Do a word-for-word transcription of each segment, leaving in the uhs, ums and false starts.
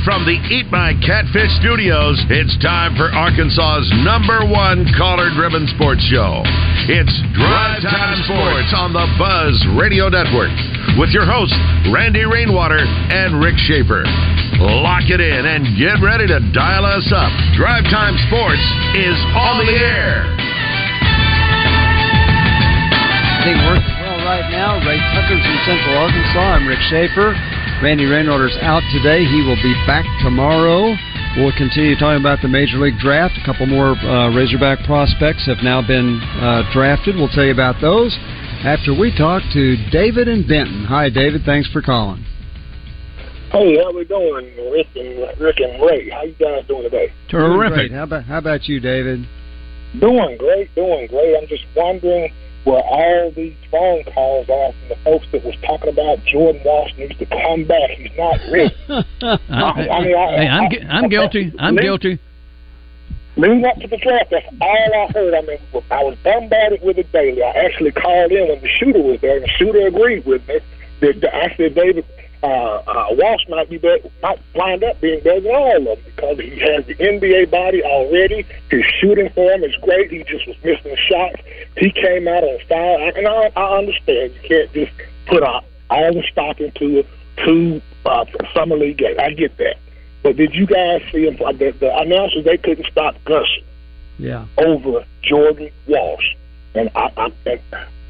From the Eat My Catfish Studios, it's time for Arkansas's number one caller-driven sports show. It's Drive Time Sports on the Buzz Radio Network with your hosts, Randy Rainwater and Rick Schaefer. Lock it in and get ready to dial us up. Drive Time Sports is on the air. Everything works well right now. Ray Tucker's in Central Arkansas. I'm Rick Schaefer. Randy Rainwater's out today. He will be back tomorrow. We'll continue talking about the Major League Draft. A couple more uh, Razorback prospects have now been uh, drafted. We'll tell you about those after we talk to David in Benton. Hi, David. Thanks for calling. Hey, how we doing, Rick and, Rick and Ray? How you guys doing today? Terrific. Doing how, about, how about you, David? Doing great, doing great. I'm just wondering, where all these phone calls are from the folks that was talking about Jordan Walsh needs to come back. He's not rich. I, I mean, I, hey, I'm, I, I'm guilty. I'm lead, guilty. Leading up to the draft, that's all I heard. I mean, I was bombarded with it daily. I actually called in when the shooter was there, and the shooter agreed with me. I said, David, uh, uh, Walsh might be better, might wind up being better than all of them because he has the N B A body already. His shooting form is great. He just was missing shots. He came out on fire, and I, I understand you can't just put all the stock into two uh, summer league games. I get that, but did you guys see him? The, the announcers, they couldn't stop gushing yeah. over Jordan Walsh, and I, I, and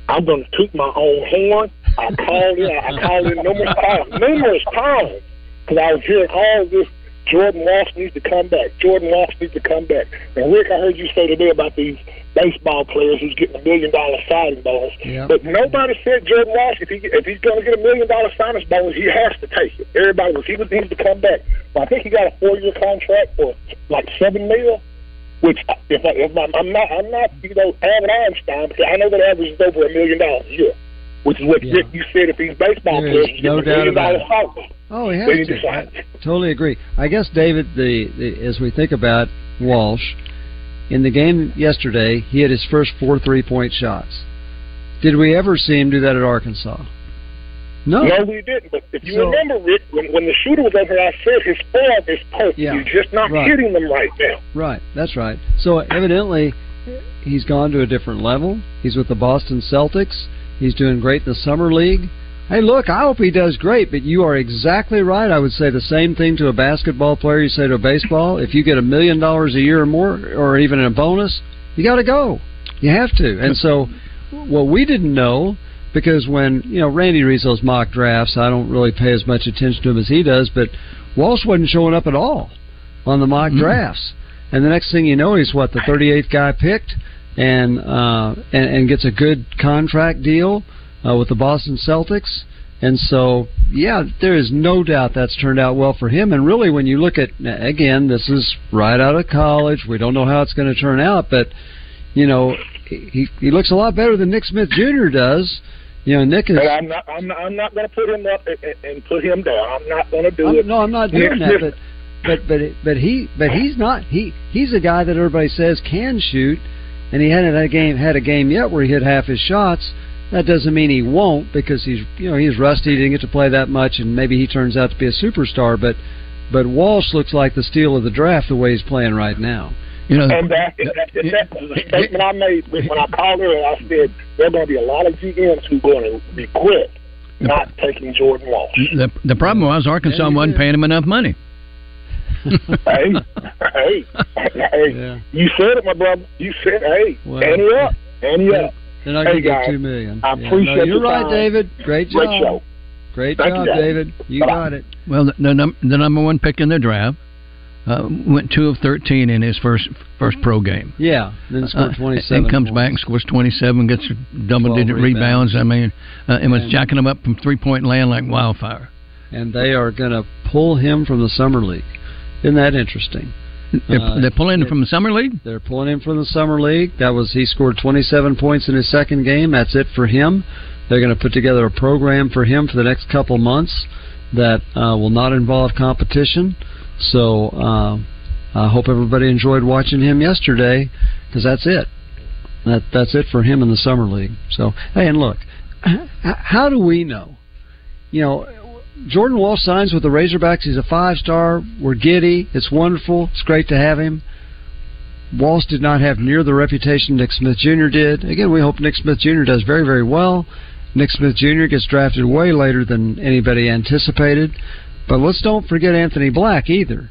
I'm going to toot my own horn. I called in, I called in numerous times, numerous times, because I was hearing all this. Jordan Walsh needs to come back. Jordan Walsh needs to come back. And Rick, I heard you say today about these baseball players who's getting a million dollar signing bonus. Yep. But nobody said Jordan Walsh, if he if he's going to get a million dollar signing bonus, he has to take it. Everybody was he was needs to come back. Well, I think he got a four year contract for like seven mil. Which, if, I, if I'm, I'm not, I'm not, you know, Albert Einstein, but I know that average is over a million dollars a year. Which is what yeah. Rick, you said if these baseball there players, no doubt about it. Signing. Oh, he has to. To I totally agree. I guess, David, the, the as we think about Walsh, in the game yesterday, he had his first four three-point shots. Did we ever see him do that at Arkansas? No. No, we didn't. But if you so, remember, Rick, when, when the shooter was over, I said his form is perfect. Yeah, you're just not right. hitting them right now. Right. That's right. So, evidently, he's gone to a different level. He's with the Boston Celtics. He's doing great in the summer league. Hey, look, I hope he does great, but you are exactly right. I would say the same thing to a basketball player you say to a baseball. If you get a million dollars a year or more, or even a bonus, you got to go. You have to. And so what we didn't know, because when, you know, Randy reads those mock drafts, I don't really pay as much attention to him as he does, but Walsh wasn't showing up at all on the mock mm-hmm. drafts. And the next thing you know, he's, what, the thirty-eighth guy picked and uh, and, and gets a good contract deal. Uh, with the Boston Celtics. And so, yeah, there is no doubt that's turned out well for him. And really, when you look at, again, this is right out of college. We don't know how it's going to turn out. But, you know, he he looks a lot better than Nick Smith Junior does. You know, Nick is... But I'm not, I'm not, I'm not going to put him up and, and put him down. I'm not going to do I'm, it. No, I'm not doing that. But but but, it, but he but he's not. He he's a guy that everybody says can shoot. And he hadn't had a game, had a game yet where he hit half his shots. That doesn't mean he won't, because he's you know he's rusty. He didn't get to play that much, and maybe he turns out to be a superstar. But but Walsh looks like the steal of the draft the way he's playing right now. You know, and that, that, that, that, that was a statement I made when I called her. I said there are going to be a lot of G Ms who are going to regret not taking Jordan Walsh. The, the problem was Arkansas yeah, wasn't paying him enough money. hey, hey, hey! Yeah. You said it, my brother. You said, hey, well, and you're up, and you're up. They're not hey going to get two million dollars. I yeah, appreciate no, You're right, time. David. Great job. Great, show. Great job, you, David. You Bye. Got it. Well, the, the number one pick in the draft uh, went two of thirteen in his first first pro game. Yeah, then scored twenty-seven. Uh, and comes points. back and scores twenty-seven, gets double-digit rebounds. rebounds. I mean, uh, and was and, jacking them up from three-point land like wildfire. And they are going to pull him from the Summer League. Isn't that interesting? They're, uh, they're pulling him from the Summer League? They're pulling him from the Summer League. That was He scored twenty-seven points in his second game. That's it for him. They're going to put together a program for him for the next couple months that uh, will not involve competition. So uh, I hope everybody enjoyed watching him yesterday, because that's it. That, that's it for him in the Summer League. So, hey, and look, how do we know? You know, Jordan Walsh signs with the Razorbacks. He's a five-star. We're giddy. It's wonderful. It's great to have him. Walsh did not have near the reputation Nick Smith Junior did. Again, we hope Nick Smith Junior does very, very well. Nick Smith Junior gets drafted way later than anybody anticipated. But let's don't forget Anthony Black either.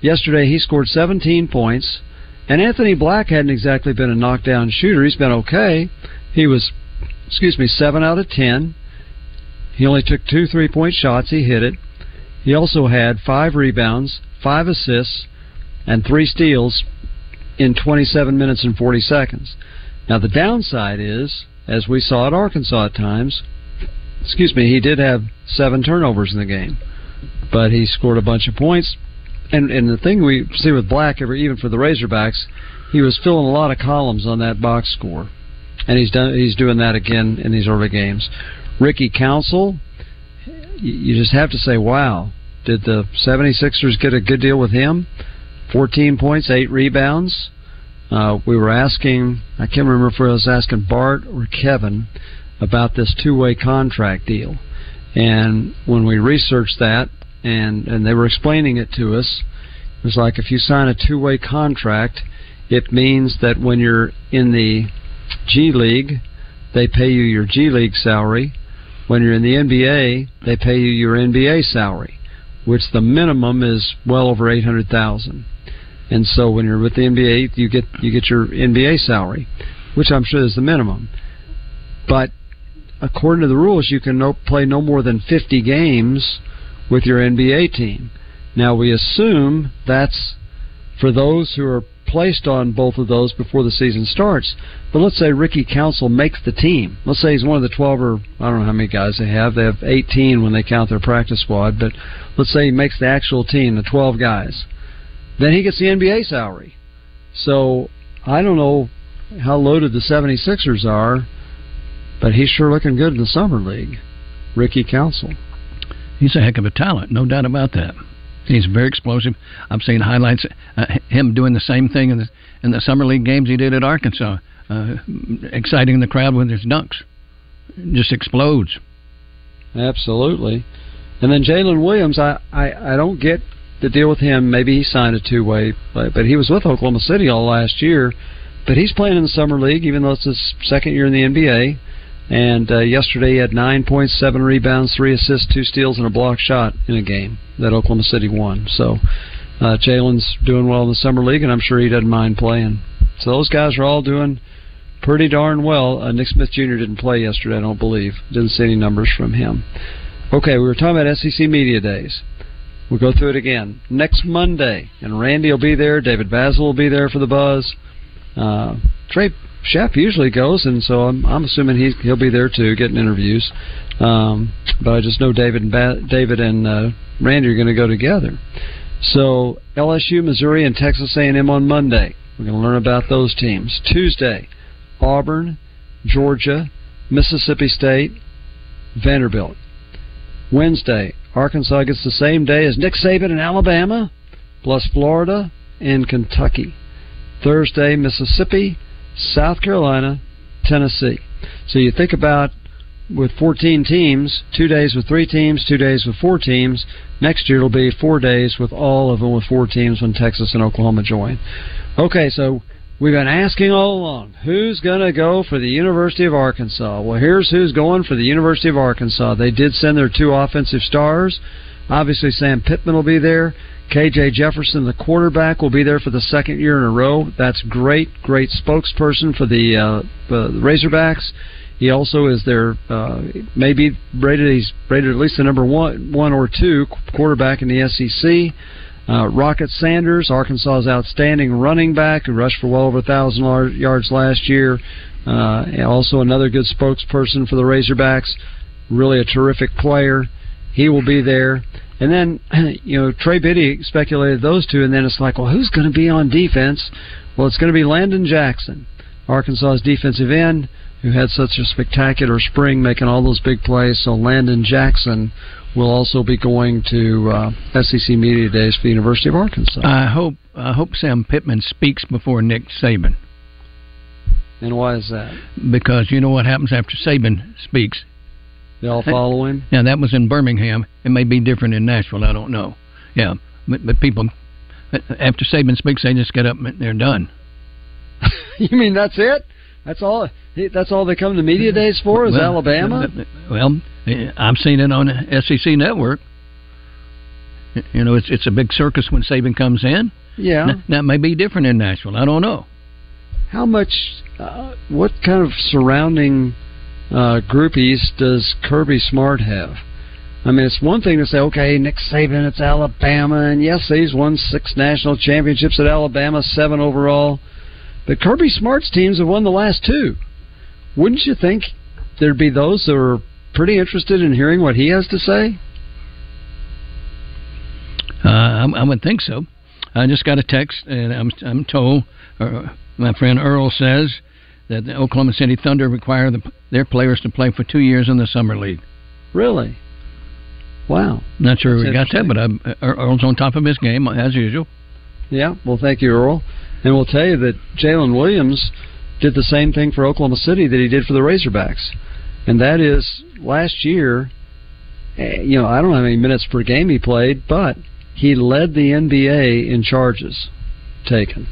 Yesterday he scored seventeen points, and Anthony Black hadn't exactly been a knockdown shooter. He's been okay. He was, excuse me, seven out of ten. He only took two three-point shots. He hit it. He also had five rebounds, five assists, and three steals in twenty-seven minutes and forty seconds. Now, the downside is, as we saw at Arkansas at times, excuse me, he did have seven turnovers in the game. But he scored a bunch of points. And, and the thing we see with Black, even for the Razorbacks, he was filling a lot of columns on that box score. And he's done. He's doing that again in these early games. Ricky Council, you just have to say, wow, did the seventy-sixers get a good deal with him? fourteen points, eight rebounds. Uh, we were asking, I can't remember if I was asking Bart or Kevin about this two-way contract deal. And when we researched that, and, and they were explaining it to us, it was like if you sign a two-way contract, it means that when you're in the G League, they pay you your G League salary. When you're in the N B A, they pay you your N B A salary, which the minimum is well over eight hundred thousand dollars. And so when you're with the N B A, you get you get your N B A salary, which I'm sure is the minimum. But according to the rules, you can no, play no more than fifty games with your N B A team. Now, we assume that's for those who are placed on both of those before the season starts. But let's say Ricky Council makes the team. Let's say he's one of the twelve, or I don't know how many guys they have. They have eighteen when they count their practice squad. But let's say he makes the actual team, the twelve guys. Then he gets the N B A salary. So I don't know how loaded the seventy-sixers are, but he's sure looking good in the Summer League, Ricky Council. He's a heck of a talent, no doubt about that. He's very explosive. I've seen highlights uh, him doing the same thing in the, in the Summer League games he did at Arkansas, uh, exciting the crowd with his dunks. Just explodes. Absolutely. And then Jalen Williams, I, I, I don't get the deal with him. Maybe he signed a two-way, but, but he was with Oklahoma City all last year. But he's playing in the Summer League, even though it's his second year in the N B A. And uh, yesterday he had nine points, seven rebounds, three assists, two steals, and a block shot in a game that Oklahoma City won. So uh, Jalen's doing well in the Summer League, and I'm sure he doesn't mind playing. So those guys are all doing pretty darn well. Uh, Nick Smith Junior didn't play yesterday, I don't believe. Didn't see any numbers from him. Okay, we were talking about S E C Media Days. We'll go through it again. Next Monday, and Randy will be there. David Basil will be there for the Buzz. Uh, Trey Shep usually goes, and so I'm, I'm assuming he's, he'll be there too, getting interviews. Um, but I just know David and ba- David and uh, Randy are going to go together. So L S U, Missouri, and Texas A and M on Monday. We're going to learn about those teams. Tuesday, Auburn, Georgia, Mississippi State, Vanderbilt. Wednesday, Arkansas gets the same day as Nick Saban in Alabama, plus Florida and Kentucky. Thursday, Mississippi, South Carolina, Tennessee. So you think about with fourteen teams, two days with three teams, two days with four teams. Next year it'll be four days with all of them with four teams when Texas and Oklahoma join. Okay, so we've been asking all along, who's going to go for the University of Arkansas? Well, here's who's going for the University of Arkansas. They did send their two offensive stars. Obviously, Sam Pittman will be there. K J Jefferson, the quarterback, will be there for the second year in a row. That's great, great spokesperson for the, uh, the Razorbacks. He also is their uh, maybe rated. He's rated at least the number one, one or two quarterback in the S E C. Uh, Rocket Sanders, Arkansas's outstanding running back, who rushed for well over one thousand yards last year. Uh, also another good spokesperson for the Razorbacks. Really a terrific player. He will be there. And then, you know, Trey Biddy speculated those two, and then it's like, well, who's going to be on defense? Well, it's going to be Landon Jackson, Arkansas's defensive end, who had such a spectacular spring making all those big plays. So Landon Jackson will also be going to uh, S E C Media Days for the University of Arkansas. I hope I hope Sam Pittman speaks before Nick Saban. And why is that? Because you know what happens after Saban speaks. They all follow him? Now, that was in Birmingham. It may be different in Nashville. I don't know. Yeah, but, but people, after Saban speaks, they just get up and they're done. You mean that's it? That's all That's all they come to media days for is well, Alabama? Well, I've seen it on the S E C Network. You know, it's it's a big circus when Saban comes in. Yeah. Now, that may be different in Nashville. I don't know. How much, uh, what kind of surrounding uh, groupies does Kirby Smart have? I mean, it's one thing to say, okay, Nick Saban, it's Alabama, and yes, he's won six national championships at Alabama, seven overall. But Kirby Smart's teams have won the last two. Wouldn't you think there'd be those that are pretty interested in hearing what he has to say? Uh, I, I would think so. I just got a text, and I'm, I'm told, uh, my friend Earl says, that the Oklahoma City Thunder require the, their players to play for two years in the summer league. Really? Wow. Not sure we got that, but I, Earl's on top of his game, as usual. Yeah, well, thank you, Earl. And we'll tell you that Jalen Williams did the same thing for Oklahoma City that he did for the Razorbacks. And that is, last year, you know, I don't know how many minutes per game he played, but he led the N B A in charges taken.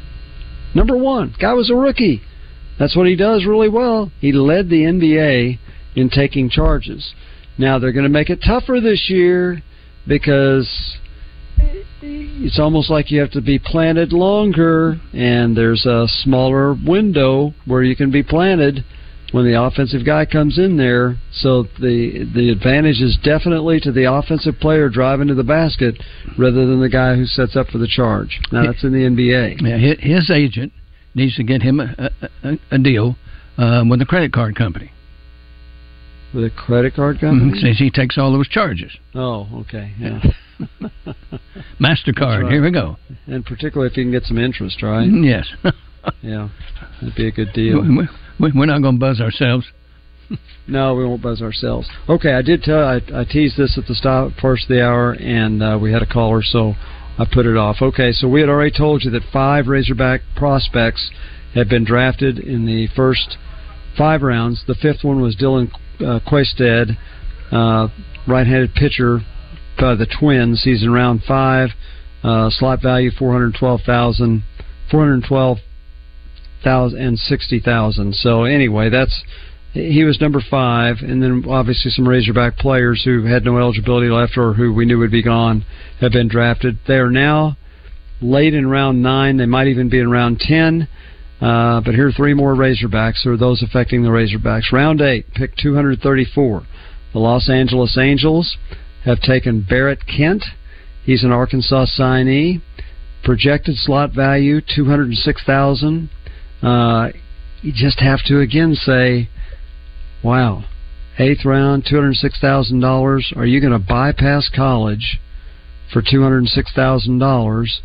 Number one, guy was a rookie. That's what he does really well. He led the N B A in taking charges. Now, they're going to make it tougher this year because it's almost like you have to be planted longer, and there's a smaller window where you can be planted when the offensive guy comes in there. So the the advantage is definitely to the offensive player driving to the basket rather than the guy who sets up for the charge. Now, that's in the N B A. Yeah, his agent needs to get him a, a, a deal um, with a credit card company. With a credit card company? Mm-hmm. Says he takes all those charges. Oh, okay, yeah. MasterCard, right. Here we go. And particularly if you can get some interest, right? Yes. Yeah, that'd be a good deal. We're not going to buzz ourselves. No, we won't buzz ourselves. Okay, I did tell I, I teased this at the start, first of the hour, and uh, we had a caller, so I put it off. Okay, so we had already told you that five Razorback prospects had been drafted in the first five rounds. The fifth one was Dylan Uh, Quastead, uh, right-handed pitcher by the Twins. He's in round five. Uh, slot value four hundred twelve thousand dollars, four hundred twelve thousand dollars and sixty thousand dollars. So anyway, that's he was number five, and then obviously some Razorback players who had no eligibility left or who we knew would be gone have been drafted. They are now late in round nine. They might even be in round ten. Uh, but here are three more Razorbacks, or those affecting the Razorbacks. Round eight, pick two hundred thirty-four. The Los Angeles Angels have taken Barrett Kent. He's an Arkansas signee. Projected slot value, two hundred six thousand dollars. Uh, you just have to again say, wow, eighth round, two hundred six thousand dollars. Are you going to bypass college for two hundred six thousand dollars?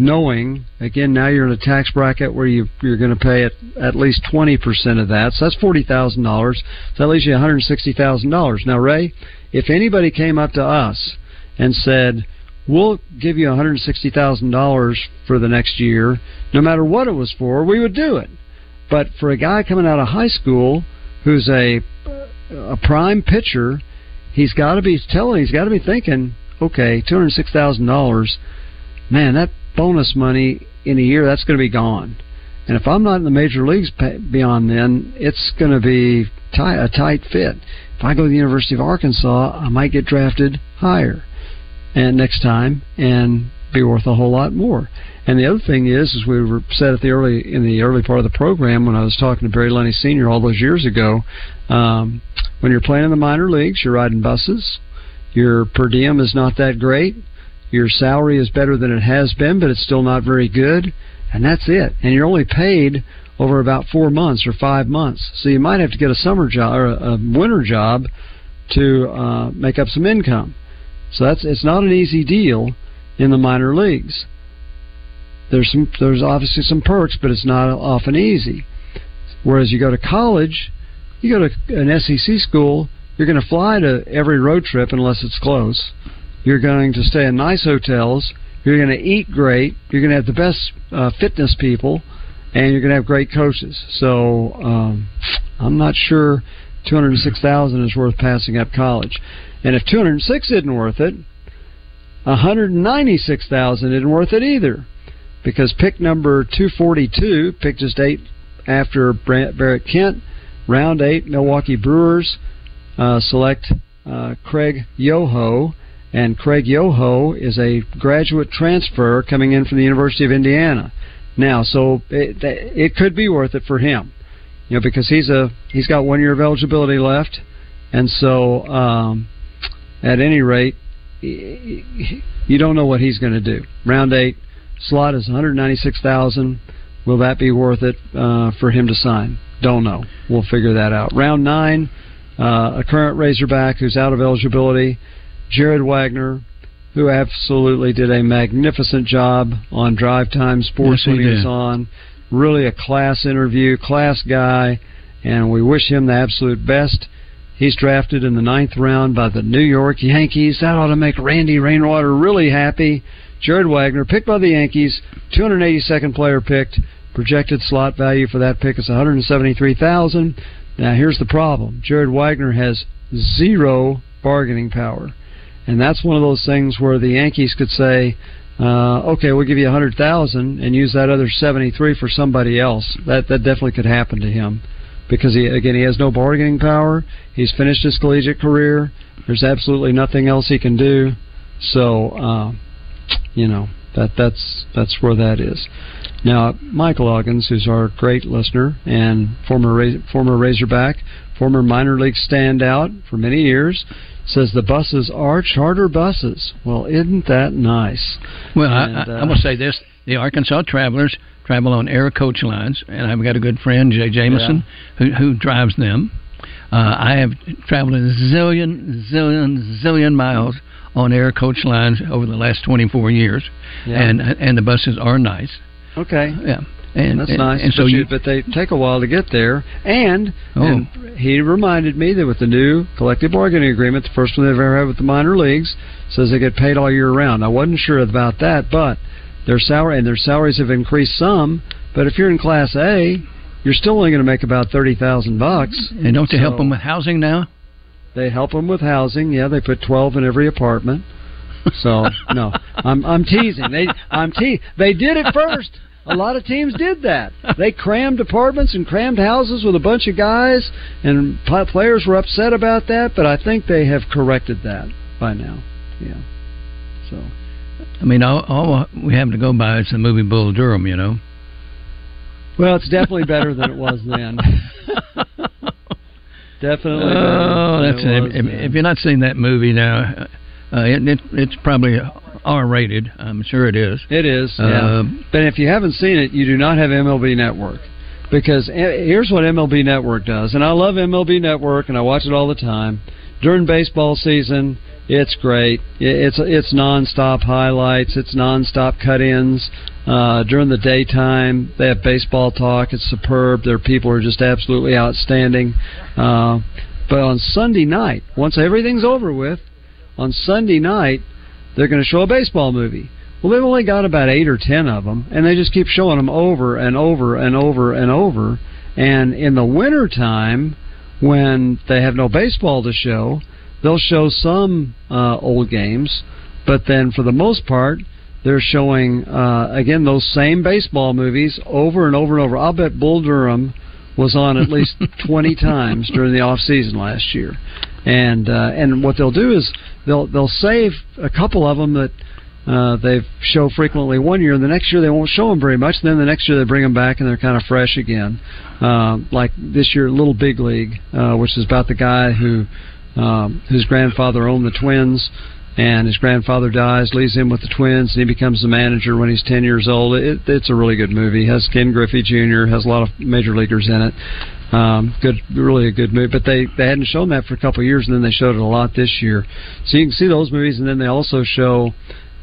Knowing, again, now you're in a tax bracket where you, you're going to pay at, at least twenty percent of that. So that's forty thousand dollars. So that leaves you one hundred sixty thousand dollars. Now, Ray, if anybody came up to us and said, we'll give you one hundred sixty thousand dollars for the next year, no matter what it was for, we would do it. But for a guy coming out of high school who's a, a prime pitcher, he's got to be telling, he's got to be thinking, okay, two hundred six thousand dollars, man, that bonus money in a year, that's going to be gone. And if I'm not in the major leagues beyond then, it's going to be tight, a tight fit. If I go to the University of Arkansas, I might get drafted higher and next time and be worth a whole lot more. And the other thing is, as we were said at the early in the early part of the program when I was talking to Barry Lunny Senior all those years ago, um, when you're playing in the minor leagues, you're riding buses, your per diem is not that great. Your salary is better than it has been, but it's still not very good. And that's it. And you're only paid over about four months or five months. So you might have to get a summer job or a winter job to uh, make up some income. So that's it's not an easy deal in the minor leagues. There's some, there's obviously some perks, but it's not often easy. Whereas you go to college, you go to an S E C school, you're going to fly to every road trip unless it's close. You're going to stay in nice hotels. You're going to eat great. You're going to have the best uh, fitness people, and you're going to have great coaches. So um, I'm not sure two hundred six thousand dollars is worth passing up college. And if two hundred six thousand dollars isn't worth it, one hundred ninety-six thousand dollars isn't worth it either, because pick number two forty-two, pick just eight after Barrett Kent, round eight, Milwaukee Brewers uh, select uh, Craig Yoho. And Craig Yoho is a graduate transfer coming in from the University of Indiana. Now, so it, it could be worth it for him, you know, because he's a he's got one year of eligibility left, and so um, at any rate, you don't know what he's going to do. Round eight slot is one hundred ninety-six thousand dollars. Will that be worth it uh, for him to sign? Don't know. We'll figure that out. Round nine, uh, a current Razorback who's out of eligibility. Jared Wagner, who absolutely did a magnificent job on Drive Time Sports yes, when he was on. Really a class interview, class guy, and we wish him the absolute best. He's drafted in the ninth round by the New York Yankees. That ought to make Randy Rainwater really happy. Jared Wagner, picked by the Yankees, two hundred eighty-second player picked. Projected slot value for that pick is one hundred seventy-three thousand dollars. Now, here's the problem. Jared Wagner has zero bargaining power. And that's one of those things where the Yankees could say, uh, okay, we'll give you one hundred thousand dollars and use that other seventy-three for somebody else. That that definitely could happen to him because, he, again, he has no bargaining power. He's finished his collegiate career. There's absolutely nothing else he can do. So, uh, you know, that that's that's where that is. Now, Michael Oggens, who's our great listener and former former Razorback, former minor league standout for many years, says the buses are charter buses. Well, isn't that nice? Well, and, I, I, uh, I will say this. The Arkansas Travelers travel on Air Coach lines, and I've got a good friend, Jay Jamison, yeah. who, who drives them. Uh, I have traveled a zillion, zillion, zillion miles on Air Coach lines over the last twenty-four years, yeah. and and the buses are nice. Okay. Yeah. And, That's and, nice, and so but, you, but they take a while to get there. And, oh. and he reminded me that with the new collective bargaining agreement, the first one they've ever had with the minor leagues, says they get paid all year round. I wasn't sure about that, but their salary and their salaries have increased some. But if you're in Class A, you're still only going to make about thirty thousand bucks. And don't they so help them with housing now? They help them with housing. Yeah, they put twelve in every apartment. So no, I'm I'm teasing. They I'm te- They did it first. A lot of teams did that. They crammed apartments and crammed houses with a bunch of guys, and players were upset about that, but I think they have corrected that by now. Yeah. So, I mean, all, all we have to go by is the movie Bull Durham, you know. Well, it's definitely better than it was then. Definitely oh, better than that's it was if, then. If you're not seeing that movie now, uh, it, it, it's probably... R-rated, I'm sure it is. It is, yeah. Uh, but if you haven't seen it, you do not have M L B Network. Because here's what M L B Network does. And I love M L B Network, and I watch it all the time. During baseball season, it's great. It's it's nonstop highlights. It's nonstop cut-ins. Uh, during the daytime, they have baseball talk. It's superb. Their people are just absolutely outstanding. Uh, but on Sunday night, once everything's over with, on Sunday night, they're going to show a baseball movie. Well, they've only got about eight or ten of them, and they just keep showing them over and over and over and over. And in the wintertime, when they have no baseball to show, they'll show some uh, old games. But then, for the most part, they're showing, uh, again, those same baseball movies over and over and over. I'll bet Bull Durham was on at least twenty times during the off season last year. And uh, and what they'll do is they'll they'll save a couple of them that uh, they show frequently one year, and the next year they won't show them very much. And then the next year they bring them back, and they're kind of fresh again. Uh, like this year, Little Big League, uh, which is about the guy who um, whose grandfather owned the Twins, and his grandfather dies, leaves him with the twins, and he becomes the manager when he's ten years old. It, it's a really good movie. It has Ken Griffey Junior, has a lot of major leaguers in it. Um, good, really a good movie. But they, they hadn't shown that for a couple of years, and then they showed it a lot this year. So you can see those movies, and then they also show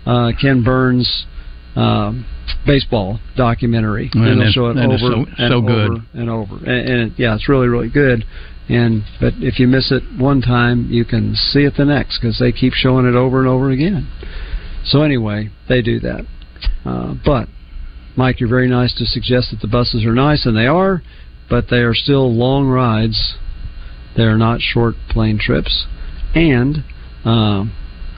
uh, Ken Burns' Um, baseball documentary, and, and they'll show it over so, and so good. over and over, and, and it, yeah, it's really really good. And but if you miss it one time, you can see it the next because they keep showing it over and over again. So anyway, they do that. Uh, but Mike, you're very nice to suggest that the buses are nice, and they are, but they are still long rides. They are not short plane trips, and uh,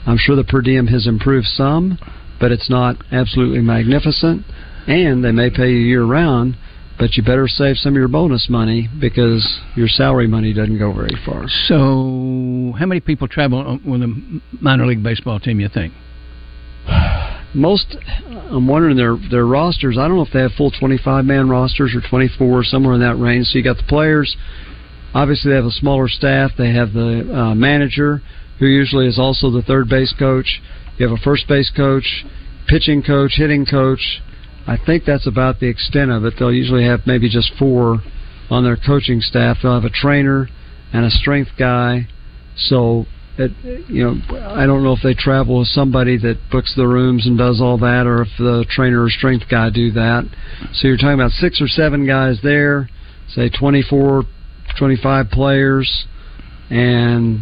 I'm sure the per diem has improved some. But it's not absolutely magnificent, and they may pay you year-round, but you better save some of your bonus money because your salary money doesn't go very far. So how many people travel with a minor league baseball team, you think? Most, I'm wondering their their rosters. I don't know if they have full twenty-five man rosters or twenty-four, somewhere in that range. So you got the players. Obviously, they have a smaller staff. They have the uh, manager, who usually is also the third base coach. You have a first base coach, pitching coach, hitting coach. I think that's about the extent of it. They'll usually have maybe just four on their coaching staff. They'll have a trainer and a strength guy. So, it, you know, I don't know if they travel with somebody that books the rooms and does all that, or if the trainer or strength guy do that. So you're talking about six or seven guys there, say twenty-four, twenty-five players, and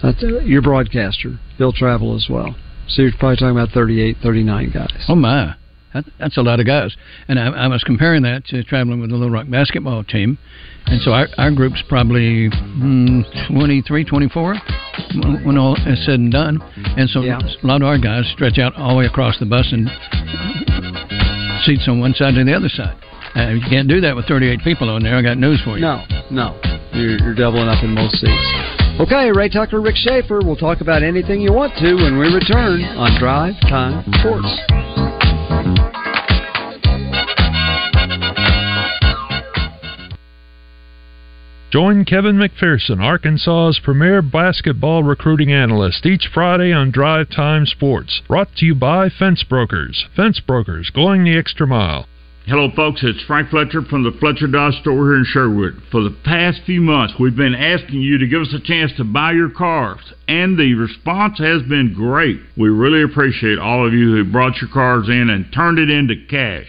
that's your broadcaster. They'll travel as well. So you're probably talking about thirty-eight, thirty-nine guys. Oh, my. That, that's a lot of guys. And I, I was comparing that to traveling with the Little Rock basketball team. And so our, our group's probably mm, twenty-three, twenty-four when all is said and done. And so yeah. a lot of our guys stretch out all the way across the bus and seats on one side to the other side. Uh, you can't do that with thirty-eight people on there. I got news for you. No, no. You're, you're doubling up in most seats. Okay, Ray Tucker, Rick Schaefer. We'll talk about anything you want to when we return on Drive Time Sports. Join Kevin McPherson, Arkansas's premier basketball recruiting analyst, each Friday on Drive Time Sports. Brought to you by Fence Brokers. Fence Brokers, going the extra mile. Hello, folks. It's Frank Fletcher from the Fletcher Dodge store here in Sherwood. For the past few months, we've been asking you to give us a chance to buy your cars, and the response has been great. We really appreciate all of you who brought your cars in and turned it into cash.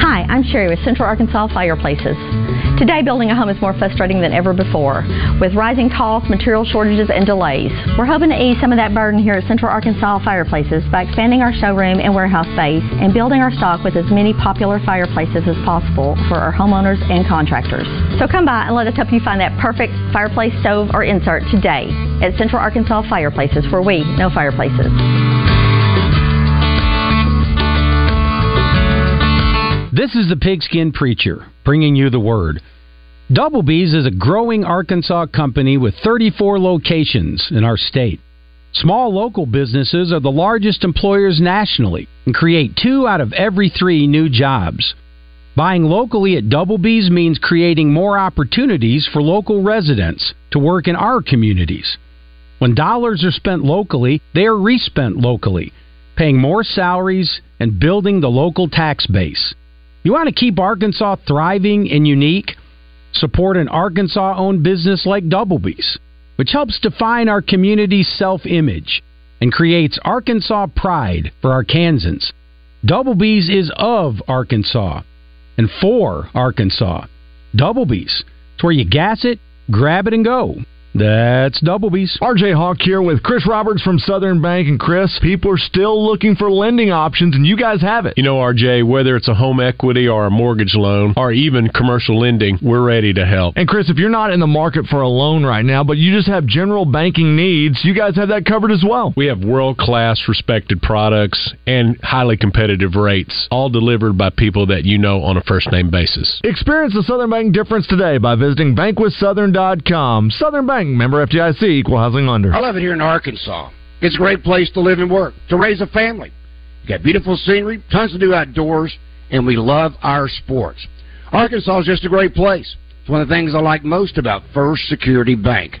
Hi, I'm Sherry with Central Arkansas Fireplaces. Today, building a home is more frustrating than ever before. With rising costs, material shortages, and delays, we're hoping to ease some of that burden here at Central Arkansas Fireplaces by expanding our showroom and warehouse space and building our stock with as many popular fireplaces as possible for our homeowners and contractors. So come by and let us help you find that perfect fireplace, stove, or insert today at Central Arkansas Fireplaces, where we know fireplaces. This is the Pigskin Preacher, bringing you the word. Double B's is a growing Arkansas company with thirty-four locations in our state. Small local businesses are the largest employers nationally and create two out of every three new jobs. Buying locally at Double B's means creating more opportunities for local residents to work in our communities. When dollars are spent locally, they are re-spent locally, paying more salaries and building the local tax base. You want to keep Arkansas thriving and unique? Support an Arkansas-owned business like Double B's, which helps define our community's self-image and creates Arkansas pride for Arkansans. Double B's is of Arkansas and for Arkansas. Double B's. It's where you gas it, grab it, and go. That's Double B's. R J Hawk here with Chris Roberts from Southern Bank. And Chris, people are still looking for lending options, and you guys have it. You know, R J, whether it's a home equity or a mortgage loan or even commercial lending, we're ready to help. And Chris, if you're not in the market for a loan right now, but you just have general banking needs, you guys have that covered as well. We have world-class respected products and highly competitive rates, all delivered by people that you know on a first-name basis. Experience the Southern Bank difference today by visiting bank with southern dot com. Southern Bank, member F D I C, equal housing lender. I love it here in Arkansas. It's a great place to live and work, to raise a family. You got beautiful scenery, tons to do outdoors, and we love our sports. Arkansas is just a great place. It's one of the things I like most about First Security Bank.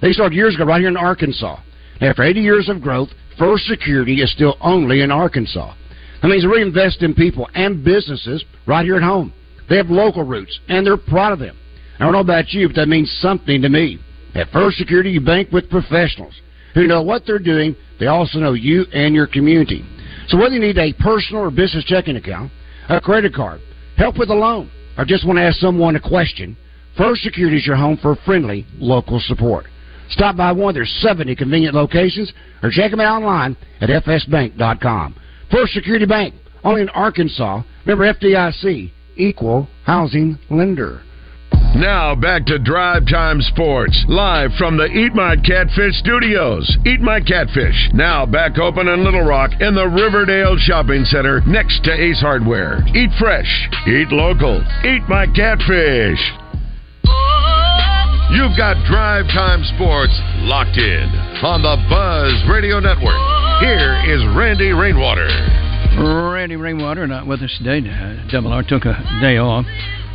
They started years ago right here in Arkansas. And after eighty years of growth, First Security is still only in Arkansas. That means they reinvest in people and businesses right here at home. They have local roots, and they're proud of them. I don't know about you, but that means something to me. At First Security, you bank with professionals who know what they're doing. They also know you and your community. So whether you need a personal or business checking account, a credit card, help with a loan, or just want to ask someone a question, First Security is your home for friendly local support. Stop by one of their seventy convenient locations or check them out online at f s bank dot com. First Security Bank, only in Arkansas. Remember F D I C, equal housing lender. Now back to Drive Time Sports, live from the Eat My Catfish studios. Eat My Catfish, now back open in Little Rock in the Riverdale Shopping Center next to Ace Hardware. Eat fresh, eat local, Eat My Catfish. You've got Drive Time Sports locked in on the Buzz Radio Network. Here is Randy Rainwater. Randy Rainwater not with us today. Double R took a day off.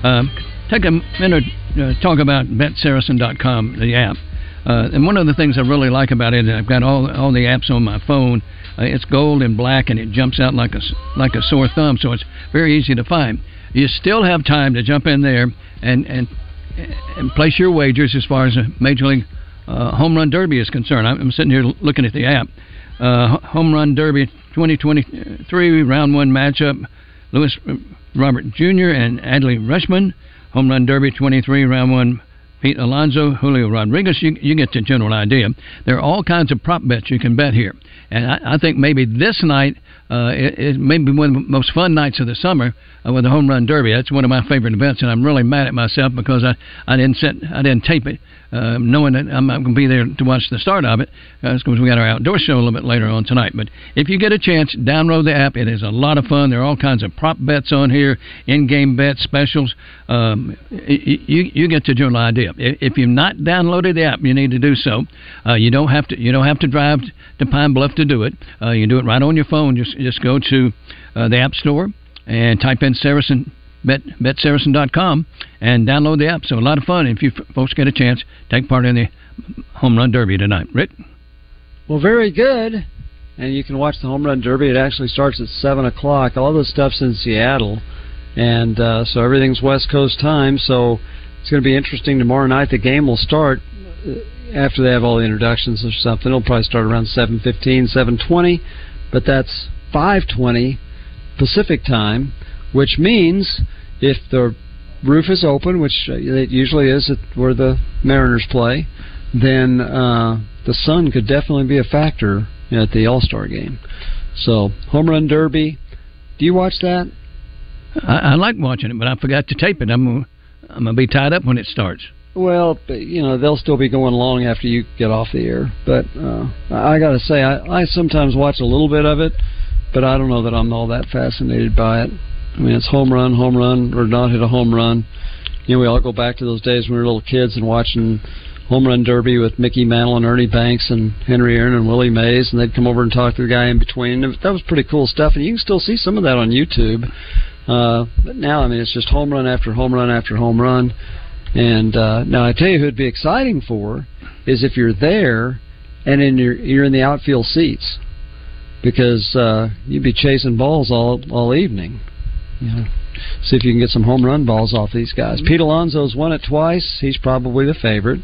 Um... Take a minute to uh, talk about bet saracen dot com, the app. Uh, and one of the things I really like about it, I've got all all the apps on my phone. Uh, it's gold and black, and it jumps out like a, like a sore thumb, so it's very easy to find. You still have time to jump in there and, and, and place your wagers as far as a Major League uh, Home Run Derby is concerned. I'm sitting here looking at the app. Uh, Home Run Derby twenty twenty-three, round one matchup, Lewis Robert Junior and Adley Rushman. Home Run Derby twenty-three, round one, Pete Alonso, Julio Rodriguez. You, you get the general idea. There are all kinds of prop bets you can bet here. And I, I think maybe this night uh, is maybe one of the most fun nights of the summer uh, with the Home Run Derby. That's one of my favorite events, and I'm really mad at myself because I, I, didn't, set, I didn't tape it, uh, knowing that I'm not going to be there to watch the start of it uh, because we got our outdoor show a little bit later on tonight. But if you get a chance, download the app. It is a lot of fun. There are all kinds of prop bets on here, in-game bets, specials. Um, you, you get the general idea. If you've not downloaded the app, you need to do so. Uh, you don't have to. You don't have to drive to Pine Bluff to do it. Uh, you can do it right on your phone. Just just go to uh, the App Store and type in Saracen, bet, bet saracen dot com, and download the app. So a lot of fun. If you folks get a chance, take part in the Home Run Derby tonight. Rick? Well, very good. And you can watch the Home Run Derby. It actually starts at seven o'clock. All this stuff's in Seattle. And uh, so everything's West Coast time. So it's going to be interesting. Tomorrow night the game will start after they have all the introductions or something. It'll probably start around seven fifteen, seven twenty. But that's five twenty Pacific time, which means if the roof is open, which it usually is at where the Mariners play, then uh, the sun could definitely be a factor at the All-Star game. So, Home Run Derby. Do you watch that? I, I like watching it, but I forgot to tape it. I'm gonna, I'm gonna be tied up when it starts. Well, you know, they'll still be going long after you get off the air. But uh, I got to say, I, I sometimes watch a little bit of it, but I don't know that I'm all that fascinated by it. I mean, it's home run, home run, or not hit a home run. You know, we all go back to those days when we were little kids and watching Home Run Derby with Mickey Mantle and Ernie Banks and Henry Aaron and Willie Mays, and they'd come over and talk to the guy in between. And that was pretty cool stuff, and you can still see some of that on YouTube. Uh, but now, I mean, it's just home run after home run after home run. And uh, now I tell you who it'd be exciting for is if you're there and in your, you're in the outfield seats, because uh, you'd be chasing balls all all evening. You know, see if you can get some home run balls off these guys. Pete Alonso's won it twice. He's probably the favorite,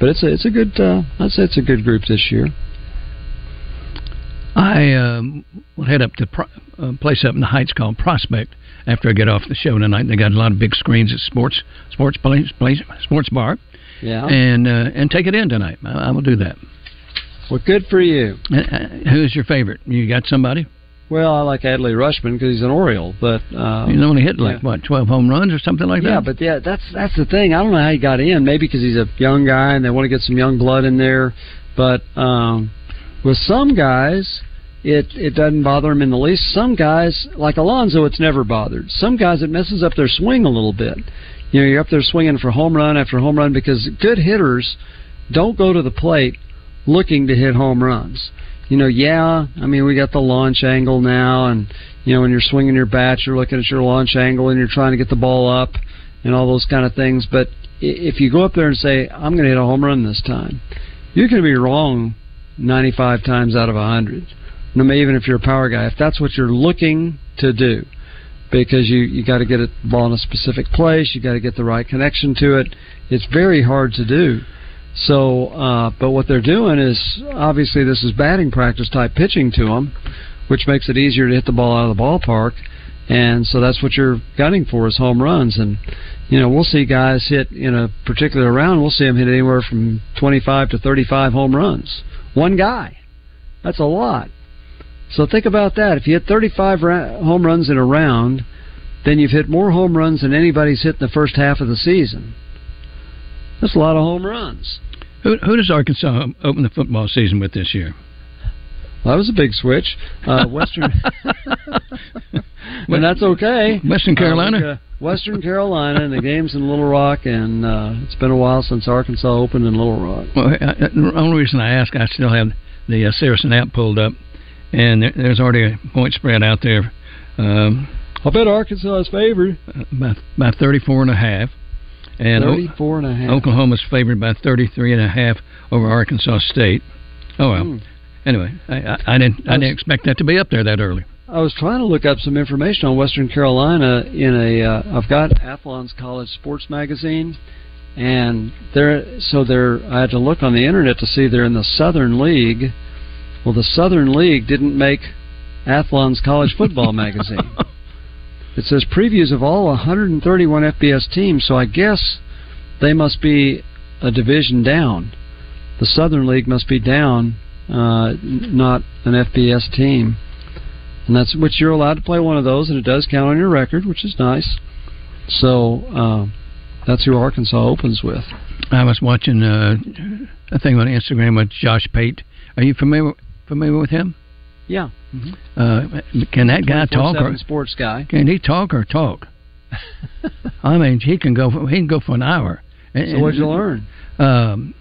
but it's a, it's a good uh, I'd say it's a good group this year. I um, will head up to pro- a place up in the Heights called Prospect after I get off the show tonight. They got a lot of big screens at sports sports place, place sports bar, yeah. and uh, and take it in tonight. I, I will do that. Well, good for you. Uh, who's your favorite? You got somebody? Well, I like Adley Rushman because he's an Oriole, but um, he's only hit like yeah. what twelve home runs or something like that. Yeah, but yeah, that's that's the thing. I don't know how he got in. Maybe because he's a young guy and they want to get some young blood in there. But um, with some guys, it it doesn't bother them in the least. Some guys, like Alonzo, it's never bothered. Some guys, it messes up their swing a little bit. You know, you're up there swinging for home run after home run because good hitters don't go to the plate looking to hit home runs. You know, yeah, I mean, we got the launch angle now, and, you know, when you're swinging your bat, you're looking at your launch angle, and you're trying to get the ball up and all those kind of things. But if you go up there and say, I'm going to hit a home run this time, you're going to be wrong ninety-five times out of one hundred, no matter even if you're a power guy, if that's what you're looking to do, because you, you got to get a ball in a specific place, you got to get the right connection to it. It's very hard to do. So, uh, but what they're doing is, obviously this is batting practice type pitching to them, which makes it easier to hit the ball out of the ballpark, and so that's what you're gunning for is home runs. And, you know, we'll see guys hit in a particular round, we'll see them hit anywhere from twenty-five to thirty-five home runs. One guy. That's a lot. So think about that. If you hit thirty-five ra- home runs in a round, then you've hit more home runs than anybody's hit in the first half of the season. That's a lot of home runs. Who, who does Arkansas open the football season with this year? Well, that was a big switch. Uh, Western, and that's okay. Western Carolina, uh, like, uh, Western Carolina, and the game's in Little Rock, and uh, it's been a while since Arkansas opened in Little Rock. Well, I, I, the only reason I ask, I still have the uh, Saracen app pulled up, and there, there's already a point spread out there. Um, I bet Arkansas is favored by by thirty-four and a half. And thirty-four and a half. Oklahoma's favored by thirty-three and a half over Arkansas State. Oh well. Hmm. Anyway, I, I, I didn't. I, I didn't expect that to be up there that early. I was trying to look up some information on Western Carolina in a. Uh, I've got Athlon's College Sports Magazine, and they're so they're. I had to look on the internet to see they're in the Southern League. Well, the Southern League didn't make Athlon's College Football Magazine. It says previews of all one hundred thirty-one F B S teams, so I guess they must be a division down. The Southern League must be down, uh, not an F B S team. And that's which you're allowed to play one of those, and it does count on your record, which is nice. So uh, that's who Arkansas opens with. I was watching uh, a thing on Instagram with Josh Pate. Are you familiar familiar with him? Yeah. Mm-hmm. Uh, can that guy talk? Or, sports guy. Can he talk or talk? I mean, he can go. For, he can go for an hour. And, so what'd you learn? Um,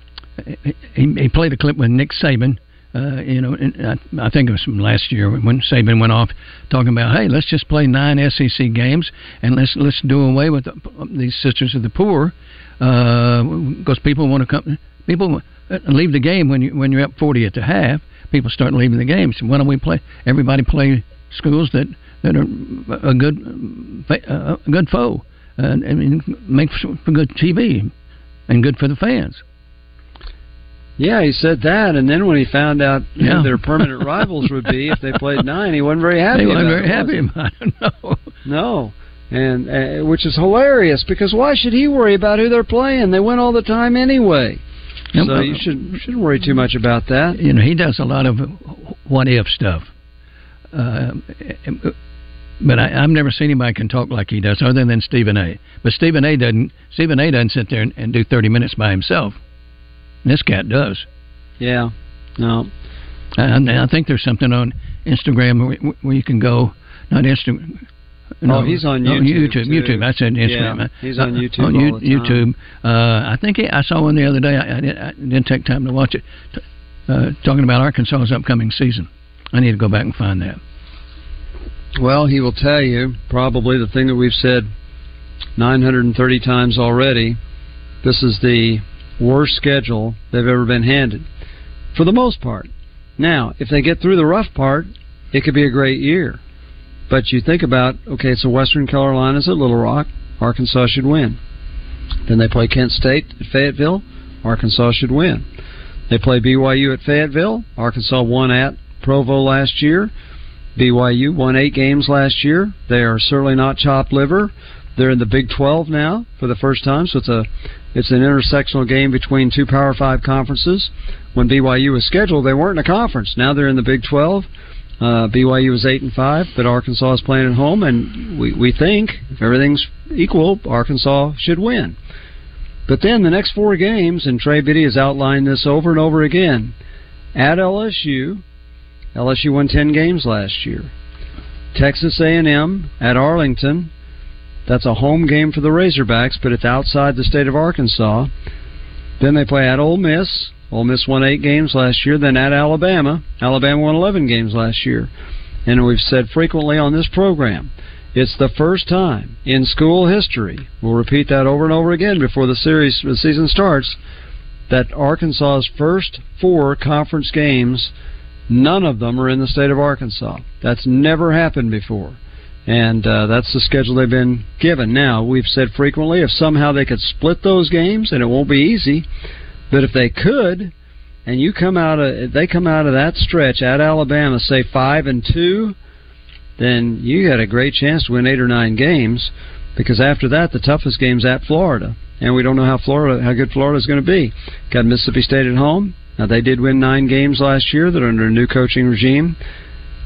he, he played a clip with Nick Saban. Uh, you know, and I, I think it was from last year when Saban went off talking about, hey, let's just play nine S E C games and let's let's do away with the, these Sisters of the Poor, because uh, people want to come. People leave the game when you when you're up forty at the half. People start leaving the game. So why don't we play? Everybody play schools that, that are a good a good foe, and, and make for good T V and good for the fans. Yeah, he said that, and then when he found out yeah. who their permanent rivals would be if they played nine, he wasn't very happy. He wasn't very happy about it. No, no, and uh, which is hilarious because why should he worry about who they're playing? They win all the time anyway. So you shouldn't shouldn't worry too much about that. You know, he does a lot of what-if stuff. Uh, but I, I've never seen anybody can talk like he does, other than Stephen A. But Stephen A. doesn't Stephen A. doesn't sit there and, and do thirty minutes by himself. This cat does. Yeah. No. And I, I think there's something on Instagram where, where you can go. Not Instagram. No, oh, he's on YouTube. YouTube. Too. YouTube. I said Instagram. Yeah, he's on YouTube. Uh, on all the YouTube. Time. Uh, I think he, I saw one the other day. I, I, didn't, I didn't take time to watch it. T- uh, talking about Arkansas's upcoming season. I need to go back and find that. Well, he will tell you probably the thing that we've said nine hundred thirty times already. This is the worst schedule they've ever been handed, for the most part. Now, if they get through the rough part, it could be a great year. But you think about, okay, so Western Carolina's at Little Rock. Arkansas should win. Then they play Kent State at Fayetteville. Arkansas should win. They play B Y U at Fayetteville. Arkansas won at Provo last year. B Y U won eight games last year. They are certainly not chopped liver. They're in the Big twelve now for the first time, so it's a it's an intersectional game between two Power Five conferences. When B Y U was scheduled, they weren't in a conference. Now they're in the Big twelve. Uh, B Y U was eight and five, but Arkansas is playing at home, and we we think if everything's equal, Arkansas should win. But then the next four games, and Trey Biddy has outlined this over and over again, at L S U, L S U won ten games last year. Texas A and M at Arlington. That's a home game for the Razorbacks, but it's outside the state of Arkansas. Then they play at Ole Miss. Ole Miss won eight games last year. Then at Alabama. Alabama won eleven games last year. And we've said frequently on this program, it's the first time in school history, we'll repeat that over and over again before the series, the season starts, that Arkansas's first four conference games, none of them are in the state of Arkansas. That's never happened before. And uh, that's the schedule they've been given. Now, we've said frequently if somehow they could split those games, and it won't be easy, but if they could, and you come out of they come out of that stretch at Alabama, say five and two, then you got a great chance to win eight or nine games, because after that the toughest game's at Florida, and we don't know how Florida how good Florida's going to be. Got Mississippi State at home. Now they did win nine games last year. They're under a new coaching regime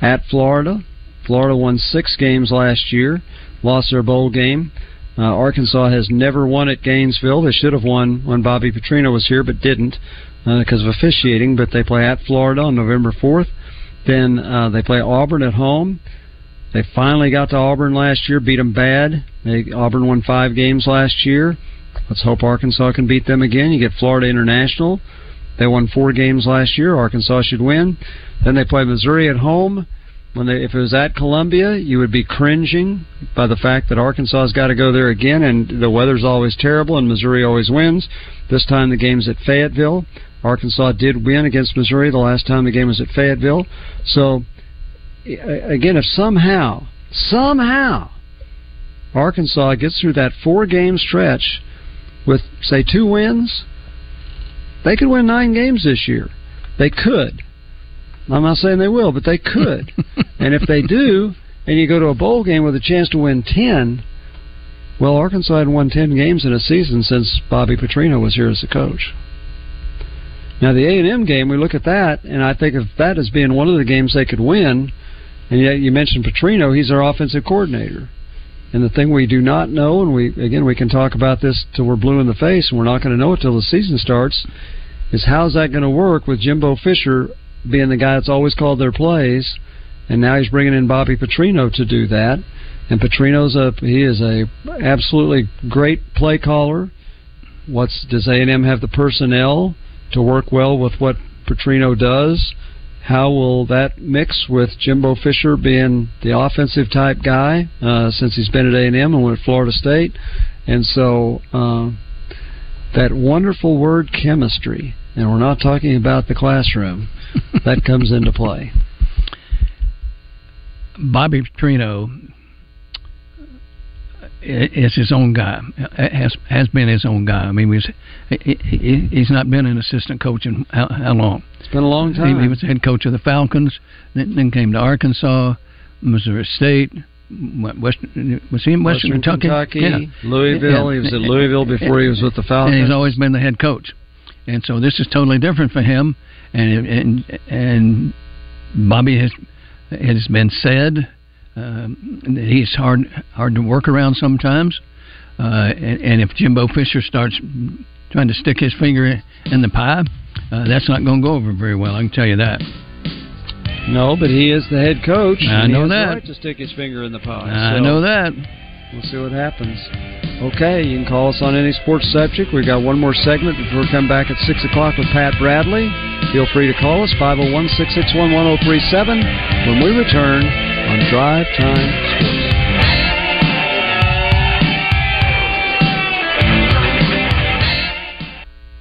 at Florida. Florida won six games last year, lost their bowl game. Uh, Arkansas has never won at Gainesville. They should have won when Bobby Petrino was here, but didn't uh, because of officiating. But they play at Florida on November fourth. Then uh, they play Auburn at home. They finally got to Auburn last year, beat them bad. They, Auburn won five games last year. Let's hope Arkansas can beat them again. You get Florida International. They won four games last year. Arkansas should win. Then they play Missouri at home. When they, if it was at Columbia, you would be cringing by the fact that Arkansas's got to go there again, and the weather's always terrible, and Missouri always wins. This time the game's at Fayetteville. Arkansas did win against Missouri the last time the game was at Fayetteville. So, again, if somehow, somehow, Arkansas gets through that four-game stretch with, say, two wins, they could win nine games this year. They could. I'm not saying they will, but they could. And if they do, and you go to a bowl game with a chance to win ten, well, Arkansas hadn't won ten games in a season since Bobby Petrino was here as the coach. Now, the A and M game, we look at that, and I think of that as being one of the games they could win. And yet you mentioned Petrino, he's our offensive coordinator. And the thing we do not know, and we again, we can talk about this till we're blue in the face, and we're not going to know it till the season starts, is how's that going to work with Jimbo Fisher being the guy that's always called their plays, and now he's bringing in Bobby Petrino to do that. And Petrino's a he is a absolutely great play caller. What's does A and M have the personnel to work well with what Petrino does? How will that mix with Jimbo Fisher being the offensive type guy uh, since he's been at A and M and went to Florida State? And so uh, that wonderful word chemistry. And we're not talking about the classroom. That comes into play. Bobby Petrino is his own guy. Has has been his own guy. I mean, he's he's not been an assistant coach in how, how long? It's been a long time. He, he was head coach of the Falcons. Then, then came to Arkansas, Missouri State. Western, was he in Western, Western Kentucky? Kentucky yeah. Louisville. Yeah. He was at Louisville before he was with the Falcons. And he's always been the head coach. And so this is totally different for him, and and and Bobby has it has been said um, that he's hard hard to work around sometimes, uh, and, and if Jimbo Fisher starts trying to stick his finger in the pie, uh, that's not going to go over very well. I can tell you that. No, but he is the head coach. I and know he has that. The right to stick his finger in the pie. I so. know that. We'll see what happens. Okay, you can call us on any sports subject. We've got one more segment before we come back at six o'clock with Pat Bradley. Feel free to call us, five oh one, six six one, one oh three seven, when we return on Drive Time Sports.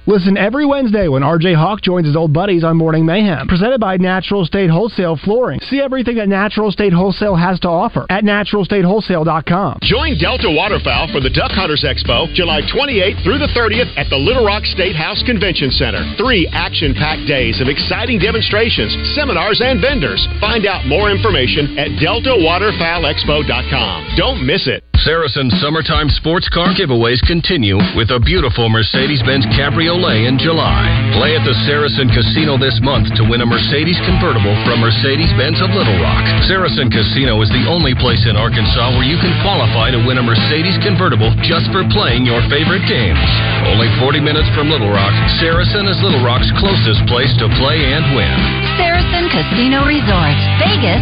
Listen every Wednesday when R J Hawk joins his old buddies on Morning Mayhem. Presented by Natural State Wholesale Flooring. See everything that Natural State Wholesale has to offer at natural state wholesale dot com. Join Delta Waterfowl for the Duck Hunters Expo, July twenty-eighth through the thirtieth at the Little Rock State House Convention Center. Three action-packed days of exciting demonstrations, seminars, and vendors. Find out more information at delta waterfowl expo dot com. Don't miss it. Saracen's summertime sports car giveaways continue with a beautiful Mercedes-Benz Cabriolet in July. Play at the Saracen Casino this month to win a Mercedes convertible from Mercedes-Benz of Little Rock. Saracen Casino is the only place in Arkansas where you can qualify to win a Mercedes convertible just for playing your favorite games. Only forty minutes from Little Rock, Saracen is Little Rock's closest place to play and win. Saracen Casino Resort, Vegas,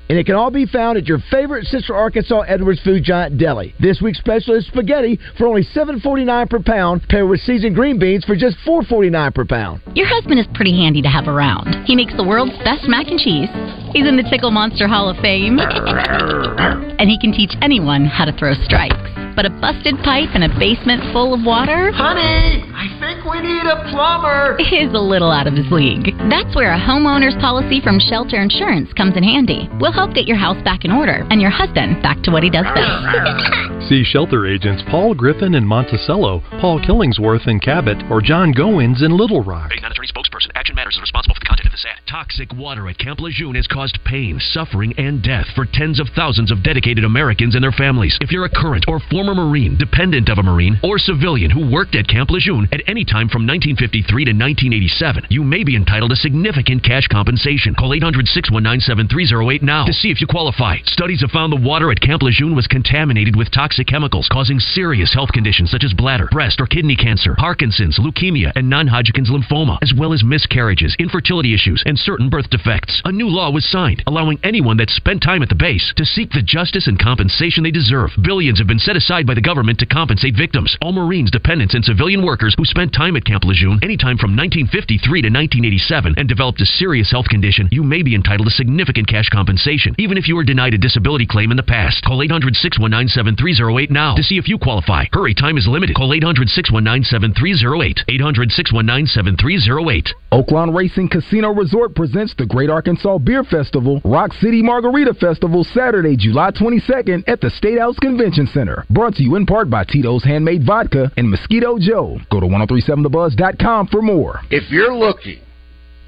And it can all be found at your favorite Central Arkansas Edwards Food Giant deli. This week's special is spaghetti for only seven forty-nine per pound, paired with seasoned green beans for just four forty-nine per pound. Your husband is pretty handy to have around. He makes the world's best mac and cheese. He's in the Tickle Monster Hall of Fame. And he can teach anyone how to throw strikes. But a busted pipe and a basement full of water? Honey, I think we need a plumber. Is a little out of his league. That's where a homeowner's policy from Shelter Insurance comes in handy. We'll help get your house back in order and your husband back to what he does best. See Shelter agents Paul Griffin in Monticello, Paul Killingsworth in Cabot, or John Goins in Little Rock. Not attorney spokesperson. Action Matters is responsible for the content of this ad. Toxic water at Camp Lejeune has caused pain, suffering, and death for tens of thousands of dedicated Americans and their families. If you're a current or former Marine, dependent of a Marine, or civilian who worked at Camp Lejeune at any time from nineteen fifty-three to nineteen eighty-seven, you may be entitled to significant cash compensation. Call eight hundred, six one nine, seven three zero eight now to see if you qualify. Studies have found the water at Camp Lejeune was contaminated with toxic chemicals, causing serious health conditions such as bladder, breast, or kidney cancer, Parkinson's, leukemia, and non-Hodgkin's lymphoma, as well as miscarriages, infertility issues, and certain birth defects. A new law was signed, allowing anyone that spent time at the base to seek the justice and compensation they deserve. Billions have been set aside by the government to compensate victims. All Marines, dependents, and civilian workers who spent time at Camp Lejeune anytime from nineteen fifty-three to nineteen eighty-seven and developed a serious health condition, you may be entitled to significant cash compensation, even if you were denied a disability claim in the past. Call eight hundred, six one nine, seven three zero eight now to see if you qualify. Hurry, time is limited. Call eight hundred, six one nine, seven three zero eight. eight hundred, six one nine, seven three zero eight. Oaklawn Racing Casino Resort presents the Great Arkansas Beer Festival, Rock City Margarita Festival, Saturday, July twenty-second at the Statehouse Convention Center. Brought to you in part by Tito's Handmade Vodka and Mosquito Joe. Go to ten thirty-seven the buzz dot com for more. If you're looking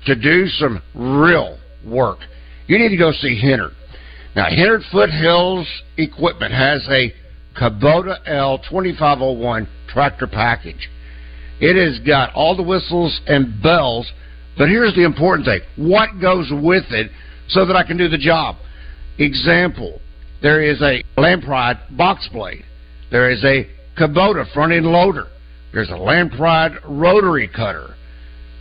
to do some real work, you need to go see Hennard. Now, Hennard Foothills Equipment has a Kubota L twenty-five oh one tractor package. It has got all the whistles and bells, but here's the important thing. What goes with it so that I can do the job? Example, there is a Lampride box blade. There is a Kubota front-end loader. There's a Lampride rotary cutter.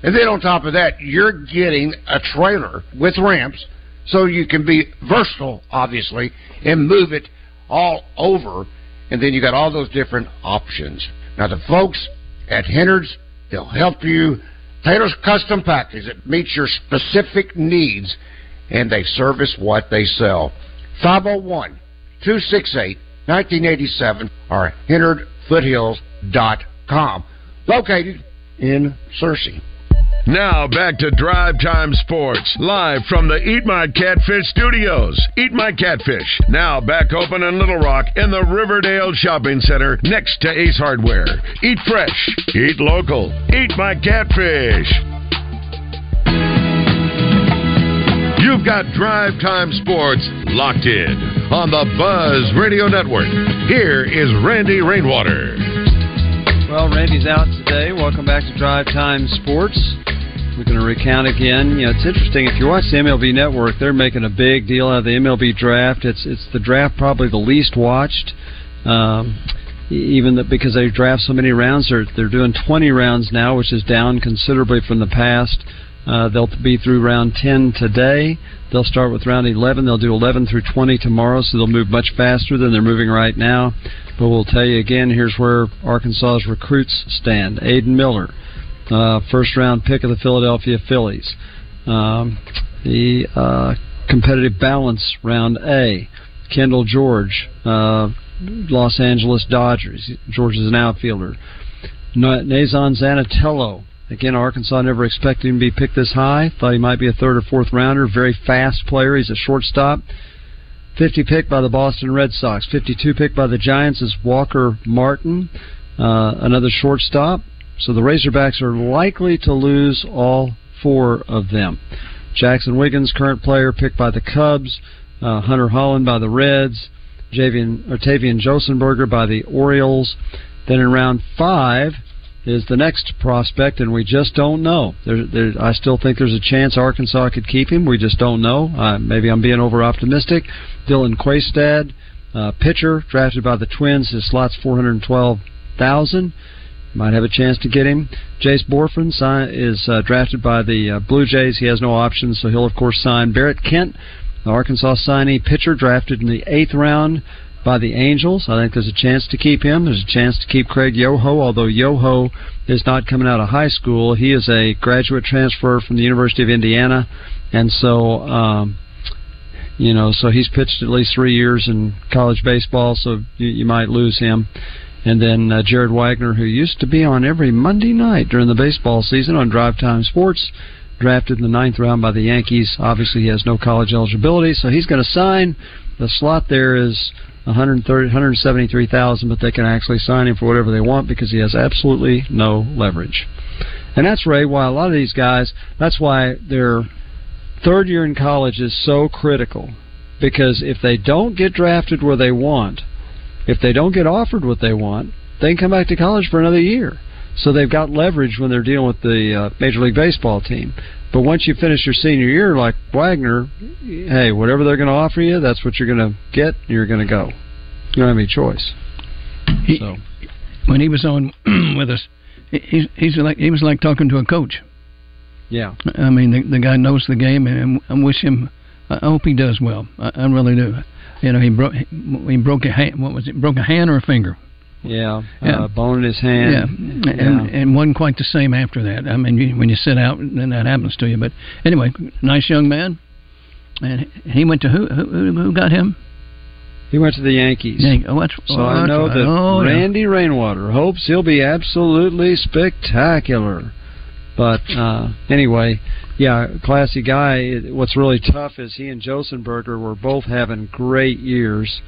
And then on top of that, you're getting a trailer with ramps so you can be versatile, obviously, and move it all over. And then you got all those different options. Now, the folks at Hennard's, they'll help you tailor custom package that meets your specific needs, and they service what they sell. five oh one, two six eight, one nine eight seven or Hennard Foothills dot com, located in Searcy. Now back to Drive Time Sports, live from the Eat My Catfish studios. Eat My Catfish, now back open in Little Rock in the Riverdale Shopping Center next to Ace Hardware. Eat fresh, eat local, Eat My Catfish. You've got Drive Time Sports locked in on the Buzz Radio Network. Here is Randy Rainwater. Well, Randy's out today. Welcome back to Drive Time Sports. We're going to recount again. You know, it's interesting. If you watch the M L B Network, they're making a big deal out of the M L B draft. It's it's the draft probably the least watched, um, even the, because they draft so many rounds. They're they're doing twenty rounds now, which is down considerably from the past. Uh, they'll be through round ten today. They'll start with round eleven. They'll do eleven through twenty tomorrow, so they'll move much faster than they're moving right now. But we'll tell you again, here's where Arkansas's recruits stand. Aiden Miller, uh, first-round pick of the Philadelphia Phillies. Um, the uh, competitive balance, round A. Kendall George, uh, Los Angeles Dodgers. George is an outfielder. Nazan Zanatello, Again, Arkansas never expected him to be picked this high. Thought he might be a third or fourth rounder. Very fast player. He's a shortstop. fifty pick by the Boston Red Sox. fifty-two pick by the Giants is Walker Martin, uh, another shortstop. So the Razorbacks are likely to lose all four of them. Jackson Wiggins, current player, picked by the Cubs. Uh, Hunter Holland by the Reds. Javian, Artavian Josenberger by the Orioles. Then in round five is the next prospect, and we just don't know. There, there, I still think there's a chance Arkansas could keep him. We just don't know. Uh, maybe I'm being over-optimistic. Dylan Quaystad, uh, pitcher, drafted by the Twins. His slot's four hundred twelve thousand dollars. Might have a chance to get him. Jace Borfin is uh, drafted by the uh, Blue Jays. He has no options, so he'll, of course, sign. Barrett Kent, the Arkansas signee, pitcher, drafted in the eighth round by the Angels. I think there's a chance to keep him. There's a chance to keep Craig Yoho, although Yoho is not coming out of high school. He is a graduate transfer from the University of Indiana, and so um, you know, so he's pitched at least three years in college baseball, so you, you might lose him. And then uh, Jared Wagner, who used to be on every Monday night during the baseball season on Drive Time Sports, drafted in the ninth round by the Yankees. Obviously, he has no college eligibility, so he's going to sign. The slot there is one hundred seventy-three thousand dollars, but they can actually sign him for whatever they want because he has absolutely no leverage. And that's, Ray, why a lot of these guys, that's why their third year in college is so critical. Because if they don't get drafted where they want, if they don't get offered what they want, they can come back to college for another year. So they've got leverage when they're dealing with the uh, Major League Baseball team. But once you finish your senior year, like Wagner, hey, whatever they're going to offer you, that's what you're going to get, you're going to go. You don't have any choice. He, so. When he was on with us, he, he's like, he was like talking to a coach. Yeah. I mean, the, the guy knows the game, and I wish him, I hope he does well. I, I really do. You know, he broke he broke a hand. What was it? Broke a hand or a finger? Yeah, yeah. Uh, bone in his hand. Yeah, yeah. And, and wasn't quite the same after that. I mean, you, when you sit out, then that happens to you. But anyway, nice young man. And he went to who? Who, who got him? He went to the Yankees. Yan- oh, that's, so oh, I know that oh, Randy yeah. Rainwater hopes he'll be absolutely spectacular. But uh, anyway, yeah, classy guy. What's really tough is he and Josenberger were both having great years.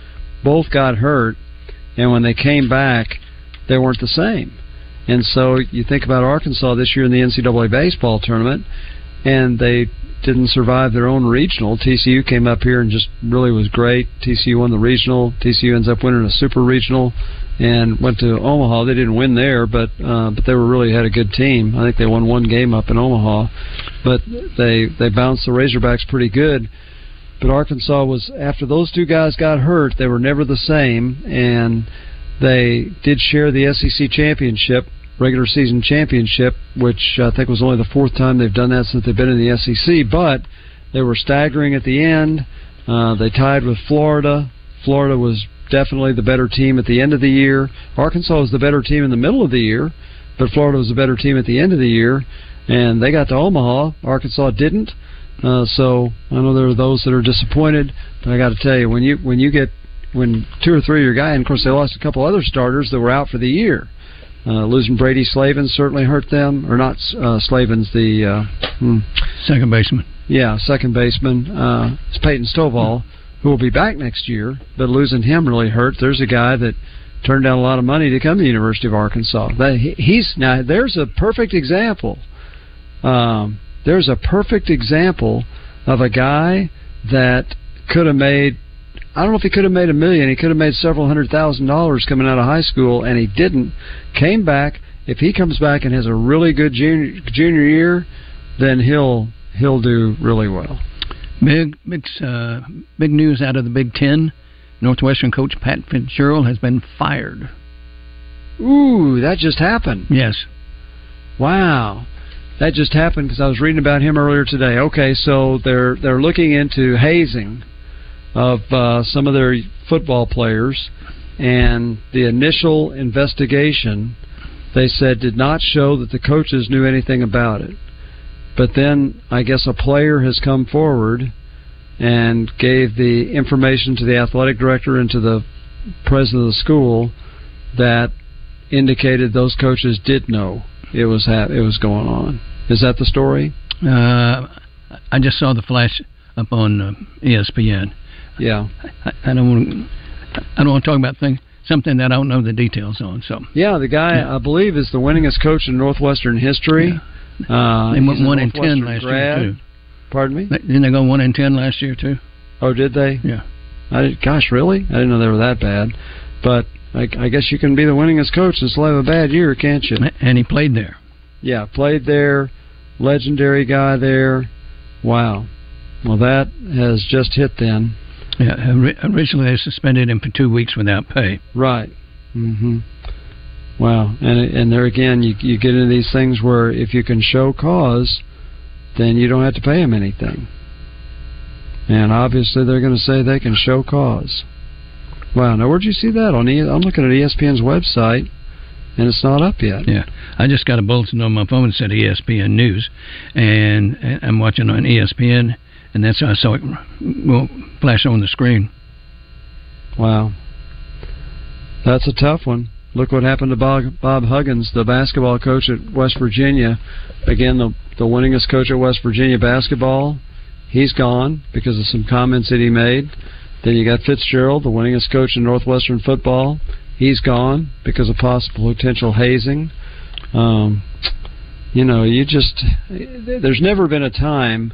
Both got hurt, and when they came back, they weren't the same. And so you think about Arkansas this year in the N C double A baseball tournament, and they didn't survive their own regional. T C U came up here and just really was great. T C U won the regional. T C U ends up winning a super regional and went to Omaha. They didn't win there, but uh, but they were really had a good team. I think they won one game up in Omaha, but they they bounced the Razorbacks pretty good. But Arkansas was, after those two guys got hurt, they were never the same, and they did share the S E C championship, regular season championship, which I think was only the fourth time they've done that since they've been in the S E C, but they were staggering at the end. Uh, they tied with Florida. Florida was definitely the better team at the end of the year. Arkansas was the better team in the middle of the year, but Florida was the better team at the end of the year, and they got to Omaha. Arkansas didn't. Uh, so I know there are those that are disappointed, but I got to tell you, when you when you get when two or three of your guys, and of course they lost a couple other starters that were out for the year. Uh, losing Brady Slavin certainly hurt them, or not uh, Slavin's the uh, hmm. second baseman. Yeah, second baseman. Uh, it's Peyton Stovall, who will be back next year, but losing him really hurt. There's a guy that turned down a lot of money to come to the University of Arkansas. That, he, he's now there's a perfect example. Um, There's a perfect example of a guy that could have made, I don't know if he could have made a million, he could have made several hundred thousand dollars coming out of high school, and he didn't. Came back. If he comes back and has a really good junior, junior year, then he'll he'll do really well. Big big, uh, big news out of the Big Ten. Northwestern coach Pat Fitzgerald has been fired. Ooh, that just happened. Yes. Wow. That just happened because I was reading about him earlier today. Okay, so they're they're looking into hazing of uh, some of their football players, and the initial investigation, they said, did not show that the coaches knew anything about it. But then I guess a player has come forward and gave the information to the athletic director and to the president of the school that indicated those coaches did know it was ha- it was going on. Is that the story? Uh, I just saw the flash up on uh, E S P N. Yeah, I, I don't want to, I don't want to talk about things something that I don't know the details on. So yeah, the guy yeah. I believe is the winningest coach in Northwestern history. Yeah. Uh, they went one in ten last grad. year too. Pardnn me? Didn't they go one in ten last year too? Oh, did they? Yeah. I, gosh, really? I didn't know they were that bad. But I, I guess you can be the winningest coach and still have a bad year, can't you? And he played there. Yeah, played there. Legendary guy there. Wow. Well, that has just hit then. Yeah, originally they suspended him for two weeks without pay. Right. Mm-hmm. Wow. And and there again, you you get into these things where if you can show cause, then you don't have to pay him anything. And obviously they're going to say they can show cause. Wow. Now, where'd you see that? On e- I'm looking at E S P N's website, and it's not up yet. Yeah. I just got a bulletin on my phone that said E S P N News, and I'm watching on E S P N, and that's how I saw it well, flash on the screen. Wow. That's a tough one. Look what happened to Bob, Bob Huggins, the basketball coach at West Virginia. Again, the, the winningest coach at West Virginia basketball. He's gone because of some comments that he made. Then you got Fitzgerald, the winningest coach in Northwestern football. He's gone because of possible potential hazing. Um, you know, you just... There's never been a time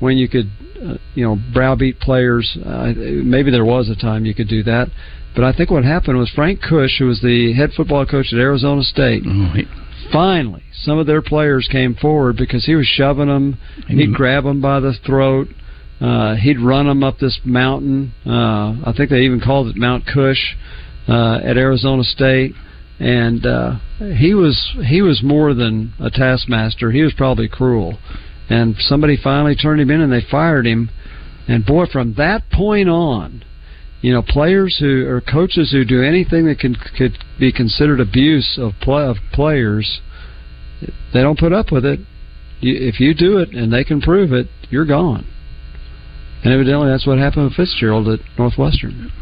when you could, uh, you know, browbeat players. Uh, maybe there was a time you could do that. But I think what happened was Frank Kush, who was the head football coach at Arizona State, mm-hmm. finally, some of their players came forward because he was shoving them. Mm-hmm. He'd grab them by the throat. Uh, he'd run them up this mountain. Uh, I think they even called it Mount Kush uh, at Arizona State. And uh, he was he was more than a taskmaster. He was probably cruel. And somebody finally turned him in, and they fired him. And, boy, from that point on, you know, players who or coaches who do anything that can could be considered abuse of play, of players, they don't put up with it. You, if you do it and they can prove it, you're gone. And evidently, that's what happened with Fitzgerald at Northwestern.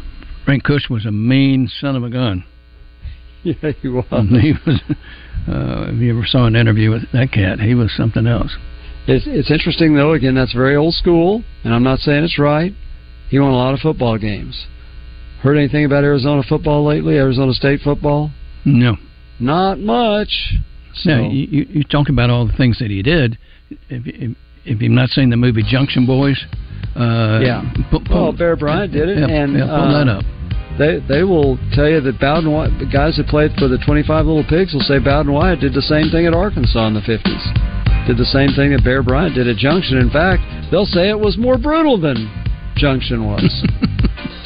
Frank Kush was a mean son of a gun. Yeah, he was. He was. Uh, if you ever saw an interview with that cat, he was something else. It's, it's interesting, though. Again, that's very old school, and I'm not saying it's right. He won a lot of football games. Heard anything about Arizona football lately? Arizona State football? No. Not much. So. No, you, you talk about all the things that he did. If, if, if you've not seen the movie Junction Boys, uh, yeah. Pull, pull, well, Bear Bryant did it, yeah, and yeah, pull uh, that up. They they will tell you that Bowden Wyatt, the guys that played for the twenty-five Little Pigs, will say Bowden Wyatt did the same thing at Arkansas in the fifties. Did the same thing that Bear Bryant did at Junction. In fact, they'll say it was more brutal than Junction was.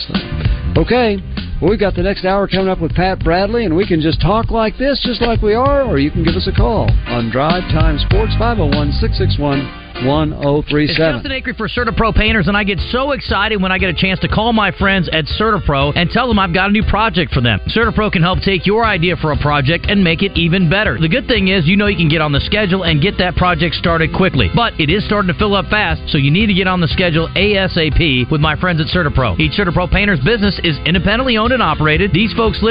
So, okay, well, we've got the next hour coming up with Pat Bradley, and we can just talk like this, just like we are, or you can give us a call on Drive Time Sports, five oh one, six six one, one oh three seven. It's Justin Acree for CertaPro Painters, and I get so excited when I get a chance to call my friends at CertaPro and tell them I've got a new project for them. CertaPro can help take your idea for a project and make it even better. The good thing is, you know you can get on the schedule and get that project started quickly, but it is starting to fill up fast, so you need to get on the schedule ASAP with my friends at CertaPro. Each CertaPro Painters business is independently owned and operated. These folks live